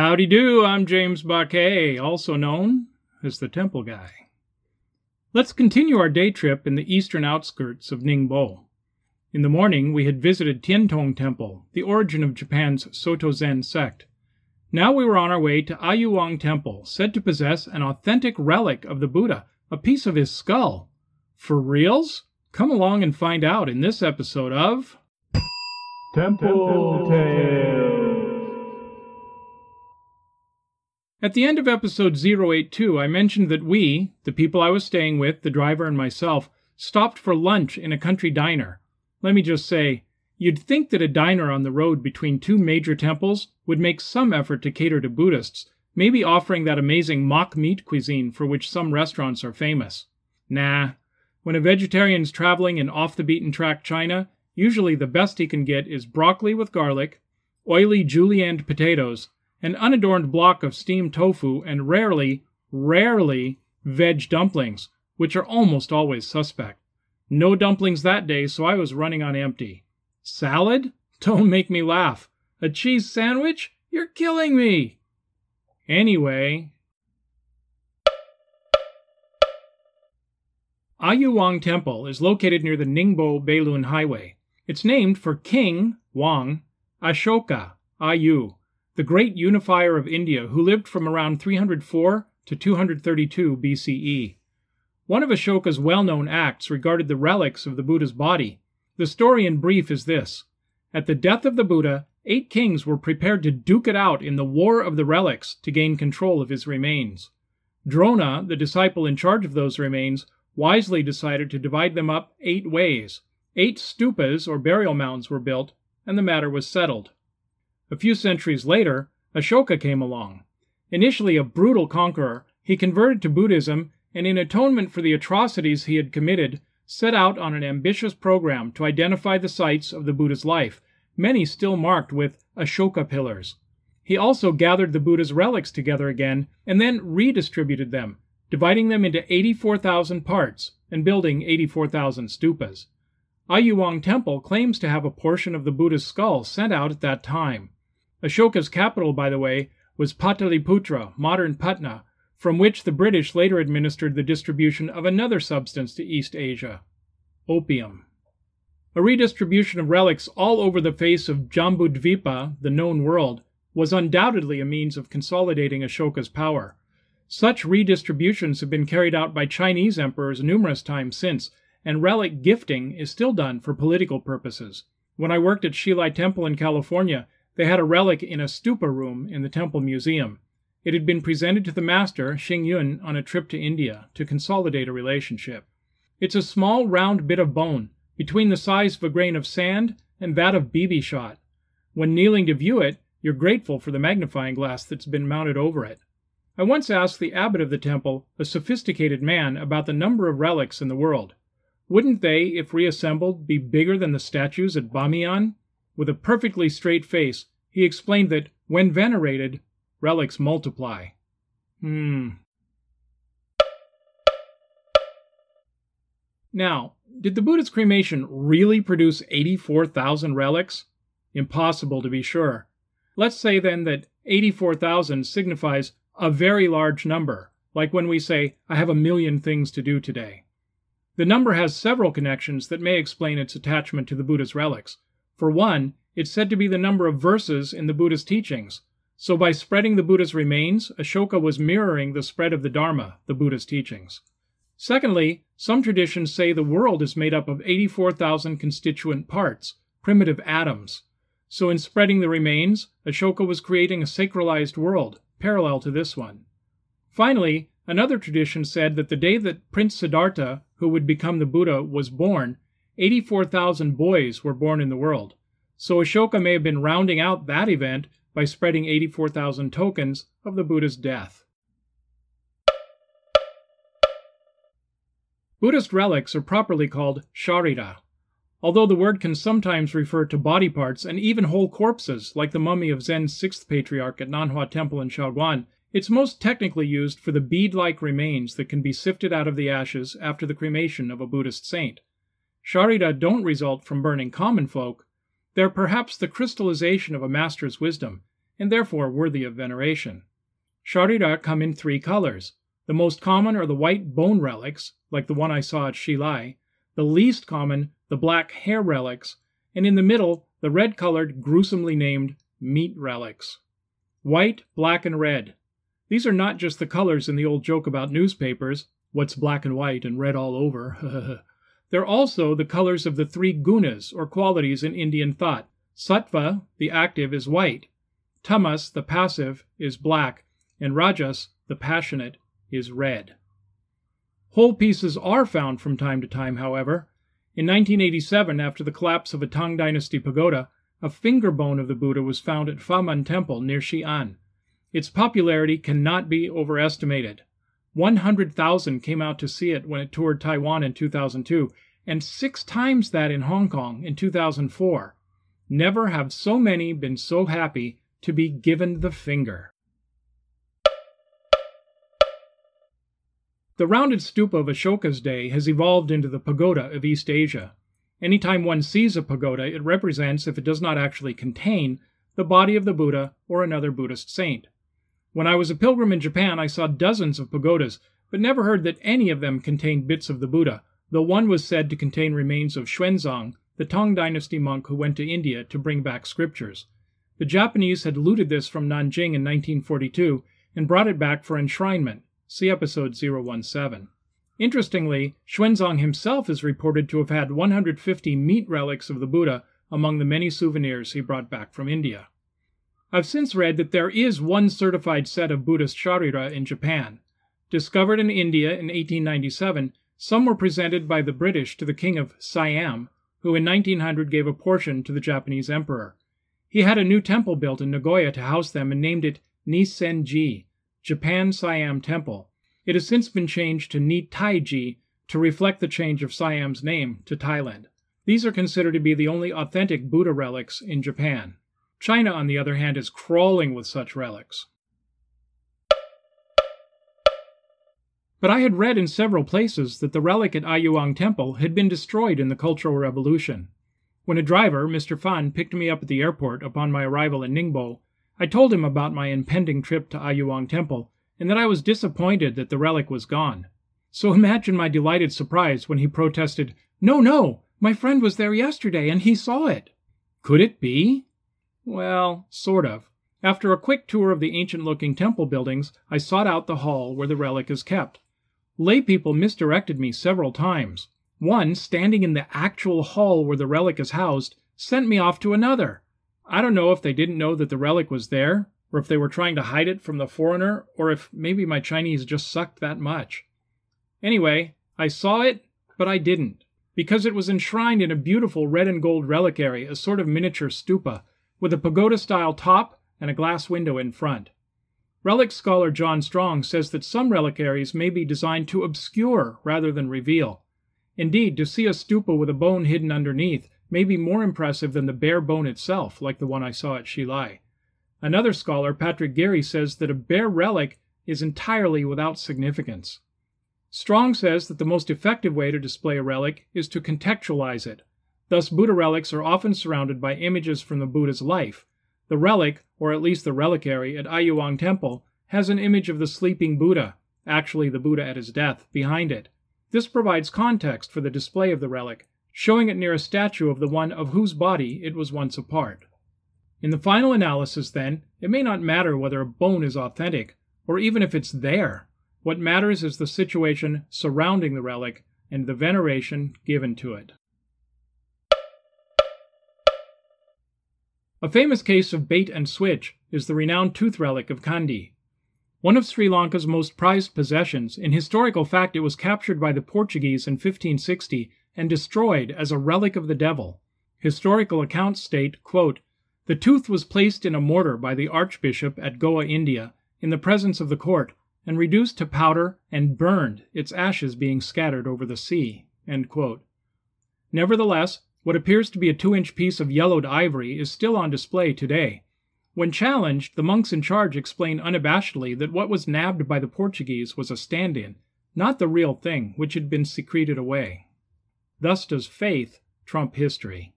Howdy do, I'm James Bakay, also known as the Temple Guy. Let's continue our day trip in the eastern outskirts of Ningbo. In the morning, we had visited Tiantong Temple, the origin of Japan's Soto Zen sect. Now we were on our way to Ayuwang Temple, said to possess an authentic relic of the Buddha, a piece of his skull. For reals? Come along and find out in this episode of Temple Tales. At the end of episode 082, I mentioned that we, the people I was staying with, the driver and myself, stopped for lunch in a country diner. Let me just say, you'd think that a diner on the road between two major temples would make some effort to cater to Buddhists, maybe offering that amazing mock meat cuisine for which some restaurants are famous. Nah, when a vegetarian's traveling in off-the-beaten-track China, usually the best he can get is broccoli with garlic, oily julienned potatoes, an unadorned block of steamed tofu, and rarely, veg dumplings, which are almost always suspect. No dumplings that day, so I was running on empty. Salad? Don't make me laugh. A cheese sandwich? You're killing me! Anyway, Ayuwang Temple is located near the Ningbo Beilun Highway. It's named for King Wang Ashoka, Ayu, the great unifier of India who lived from around 304 to 232 BCE. One of Ashoka's well-known acts regarded the relics of the Buddha's body. The story in brief is this. At the death of the Buddha, 8 kings were prepared to duke it out in the War of the Relics to gain control of his remains. Drona, the disciple in charge of those remains, wisely decided to divide them up 8 ways. 8 stupas, or burial mounds, were built, and the matter was settled. A few centuries later, Ashoka came along. Initially a brutal conqueror, he converted to Buddhism and in atonement for the atrocities he had committed, set out on an ambitious program to identify the sites of the Buddha's life, many still marked with Ashoka pillars. He also gathered the Buddha's relics together again, and then redistributed them, dividing them into 84,000 parts and building 84,000 stupas. Ayuwang Temple claims to have a portion of the Buddha's skull sent out at that time. Ashoka's capital, by the way, was Pataliputra, modern Patna, from which the British later administered the distribution of another substance to East Asia, opium. A redistribution of relics all over the face of Jambudvipa, the known world, was undoubtedly a means of consolidating Ashoka's power. Such redistributions have been carried out by Chinese emperors numerous times since, and relic gifting is still done for political purposes. When I worked at Shilai Temple in California, they had a relic in a stupa room in the temple museum. It had been presented to the master, Xing Yun, on a trip to India to consolidate a relationship. It's a small, round bit of bone, between the size of a grain of sand and that of BB shot. When kneeling to view it, you're grateful for the magnifying glass that's been mounted over it. I once asked the abbot of the temple, a sophisticated man, about the number of relics in the world. Wouldn't they, if reassembled, be bigger than the statues at Bamiyan? With a perfectly straight face, he explained that, when venerated, relics multiply. Now, did the Buddha's cremation really produce 84,000 relics? Impossible to be sure. Let's say then that 84,000 signifies a very large number, like when we say, I have 1,000,000 things to do today. The number has several connections that may explain its attachment to the Buddha's relics. For one, it's said to be the number of verses in the Buddha's teachings. So by spreading the Buddha's remains, Ashoka was mirroring the spread of the Dharma, the Buddha's teachings. Secondly, some traditions say the world is made up of 84,000 constituent parts, primitive atoms. So in spreading the remains, Ashoka was creating a sacralized world, parallel to this one. Finally, another tradition said that the day that Prince Siddhartha, who would become the Buddha, was born, 84,000 boys were born in the world. So Ashoka may have been rounding out that event by spreading 84,000 tokens of the Buddha's death. Buddhist relics are properly called śarīra, although the word can sometimes refer to body parts and even whole corpses, like the mummy of Zen's 6th patriarch at Nanhua Temple in Shaoguan. It's most technically used for the bead-like remains that can be sifted out of the ashes after the cremation of a Buddhist saint. Śarīra don't result from burning common folk. They're perhaps the crystallization of a master's wisdom, and therefore worthy of veneration. Śarīra come in three colors. The most common are the white bone relics, like the one I saw at Shilai, the least common, the black hair relics, and in the middle, the red-colored, gruesomely named meat relics. White, black, and red. These are not just the colors in the old joke about newspapers, what's black and white and red all over. They're also the colors of the three gunas, or qualities in Indian thought. Sattva, the active, is white. Tamas, the passive, is black. And rajas, the passionate, is red. Whole pieces are found from time to time, however. In 1987, after the collapse of a Tang Dynasty pagoda, a finger bone of the Buddha was found at Faman Temple near Xi'an. Its popularity cannot be overestimated. 100,000 came out to see it when it toured Taiwan in 2002, and 6 times that in Hong Kong in 2004. Never have so many been so happy to be given the finger. The rounded stupa of Ashoka's day has evolved into the pagoda of East Asia. Anytime one sees a pagoda, it represents, if it does not actually contain, the body of the Buddha or another Buddhist saint. When I was a pilgrim in Japan, I saw dozens of pagodas, but never heard that any of them contained bits of the Buddha, though one was said to contain remains of Xuanzang, the Tang Dynasty monk who went to India to bring back scriptures. The Japanese had looted this from Nanjing in 1942 and brought it back for enshrinement. See episode 017. Interestingly, Xuanzang himself is reported to have had 150 meat relics of the Buddha among the many souvenirs he brought back from India. I've since read that there is one certified set of Buddhist Sharira in Japan. Discovered in India in 1897, some were presented by the British to the king of Siam, who in 1900 gave a portion to the Japanese emperor. He had a new temple built in Nagoya to house them and named it Nisenji, Japan Siam Temple. It has since been changed to Nitaiji to reflect the change of Siam's name to Thailand. These are considered to be the only authentic Buddha relics in Japan. China, on the other hand, is crawling with such relics. But I had read in several places that the relic at Ayuwang Temple had been destroyed in the Cultural Revolution. When a driver, Mr. Fan, picked me up at the airport upon my arrival in Ningbo, I told him about my impending trip to Ayuwang Temple and that I was disappointed that the relic was gone. So imagine my delighted surprise when he protested, "No, no, my friend was there yesterday and he saw it." Could it be? Well, sort of. After a quick tour of the ancient-looking temple buildings, I sought out the hall where the relic is kept. Lay people misdirected me several times. One, standing in the actual hall where the relic is housed, sent me off to another. I don't know if they didn't know that the relic was there, or if they were trying to hide it from the foreigner, or if maybe my Chinese just sucked that much. Anyway, I saw it, but I didn't, because it was enshrined in a beautiful red and gold reliquary, a sort of miniature stupa, with a pagoda-style top and a glass window in front. Relic scholar John Strong says that some reliquaries may be designed to obscure rather than reveal. Indeed, to see a stupa with a bone hidden underneath may be more impressive than the bare bone itself, like the one I saw at Shilai. Another scholar, Patrick Geary, says that a bare relic is entirely without significance. Strong says that the most effective way to display a relic is to contextualize it. Thus, Buddha relics are often surrounded by images from the Buddha's life. The relic, or at least the reliquary, at Ayuwang Temple has an image of the sleeping Buddha, actually the Buddha at his death, behind it. This provides context for the display of the relic, showing it near a statue of the one of whose body it was once a part. In the final analysis, then, it may not matter whether a bone is authentic, or even if it's there. What matters is the situation surrounding the relic and the veneration given to it. A famous case of bait and switch is the renowned tooth relic of Kandy. One of Sri Lanka's most prized possessions, in historical fact it was captured by the Portuguese in 1560 and destroyed as a relic of the devil. Historical accounts state, quote, "The tooth was placed in a mortar by the Archbishop at Goa, India, in the presence of the court, and reduced to powder and burned, its ashes being scattered over the sea." End quote. Nevertheless, what appears to be a 2-inch piece of yellowed ivory is still on display today. When challenged, the monks in charge explained unabashedly that what was nabbed by the Portuguese was a stand-in, not the real thing, which had been secreted away. Thus does faith trump history.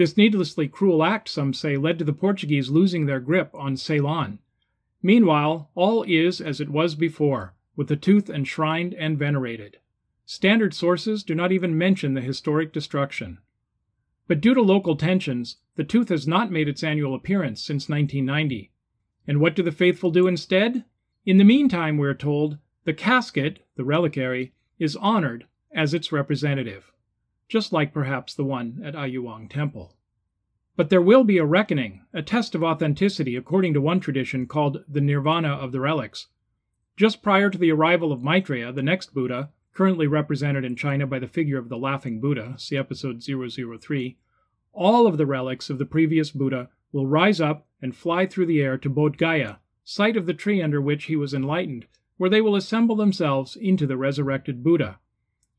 This needlessly cruel act, some say, led to the Portuguese losing their grip on Ceylon. Meanwhile, all is as it was before, with the tooth enshrined and venerated. Standard sources do not even mention the historic destruction. But due to local tensions, the tooth has not made its annual appearance since 1990. And what do the faithful do instead? In the meantime, we are told, the casket, the reliquary, is honored as its representative, just like perhaps the one at Ayuwang Temple. But there will be a reckoning, a test of authenticity, according to one tradition called the Nirvana of the Relics. Just prior to the arrival of Maitreya, the next Buddha, currently represented in China by the figure of the Laughing Buddha, see episode 003, all of the relics of the previous Buddha will rise up and fly through the air to Bodh Gaya, site of the tree under which he was enlightened, where they will assemble themselves into the resurrected Buddha.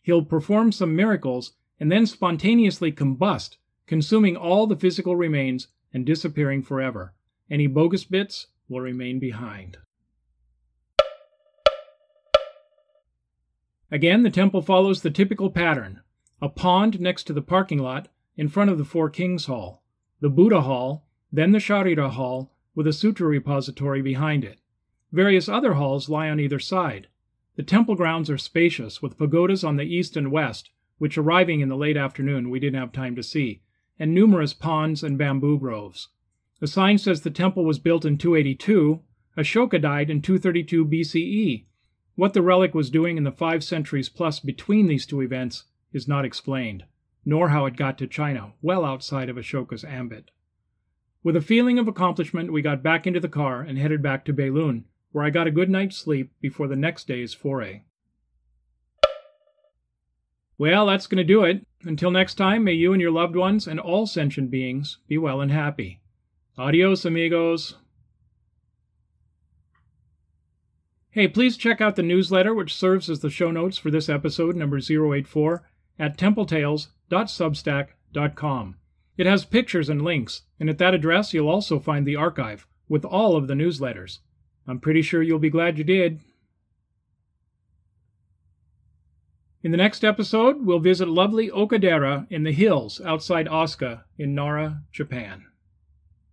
He'll perform some miracles and then spontaneously combust, consuming all the physical remains and disappearing forever. Any bogus bits will remain behind. Again, the temple follows the typical pattern. A pond next to the parking lot in front of the Four Kings Hall, the Buddha Hall, then the śarīra Hall with a sutra repository behind it. Various other halls lie on either side. The temple grounds are spacious, with pagodas on the east and west, which arriving in the late afternoon we didn't have time to see, and numerous ponds and bamboo groves. A sign says the temple was built in 282, Ashoka died in 232 BCE. What the relic was doing in the 5 centuries plus between these two events is not explained, nor how it got to China, well outside of Ashoka's ambit. With a feeling of accomplishment, we got back into the car and headed back to Beilun, where I got a good night's sleep before the next day's foray. Well, that's going to do it. Until next time, may you and your loved ones and all sentient beings be well and happy. Adios, amigos. Hey, please check out the newsletter, which serves as the show notes for this episode, number 084, at templetales.substack.com. It has pictures and links, and at that address you'll also find the archive with all of the newsletters. I'm pretty sure you'll be glad you did. In the next episode, we'll visit lovely Okadera in the hills outside Asuka in Nara, Japan.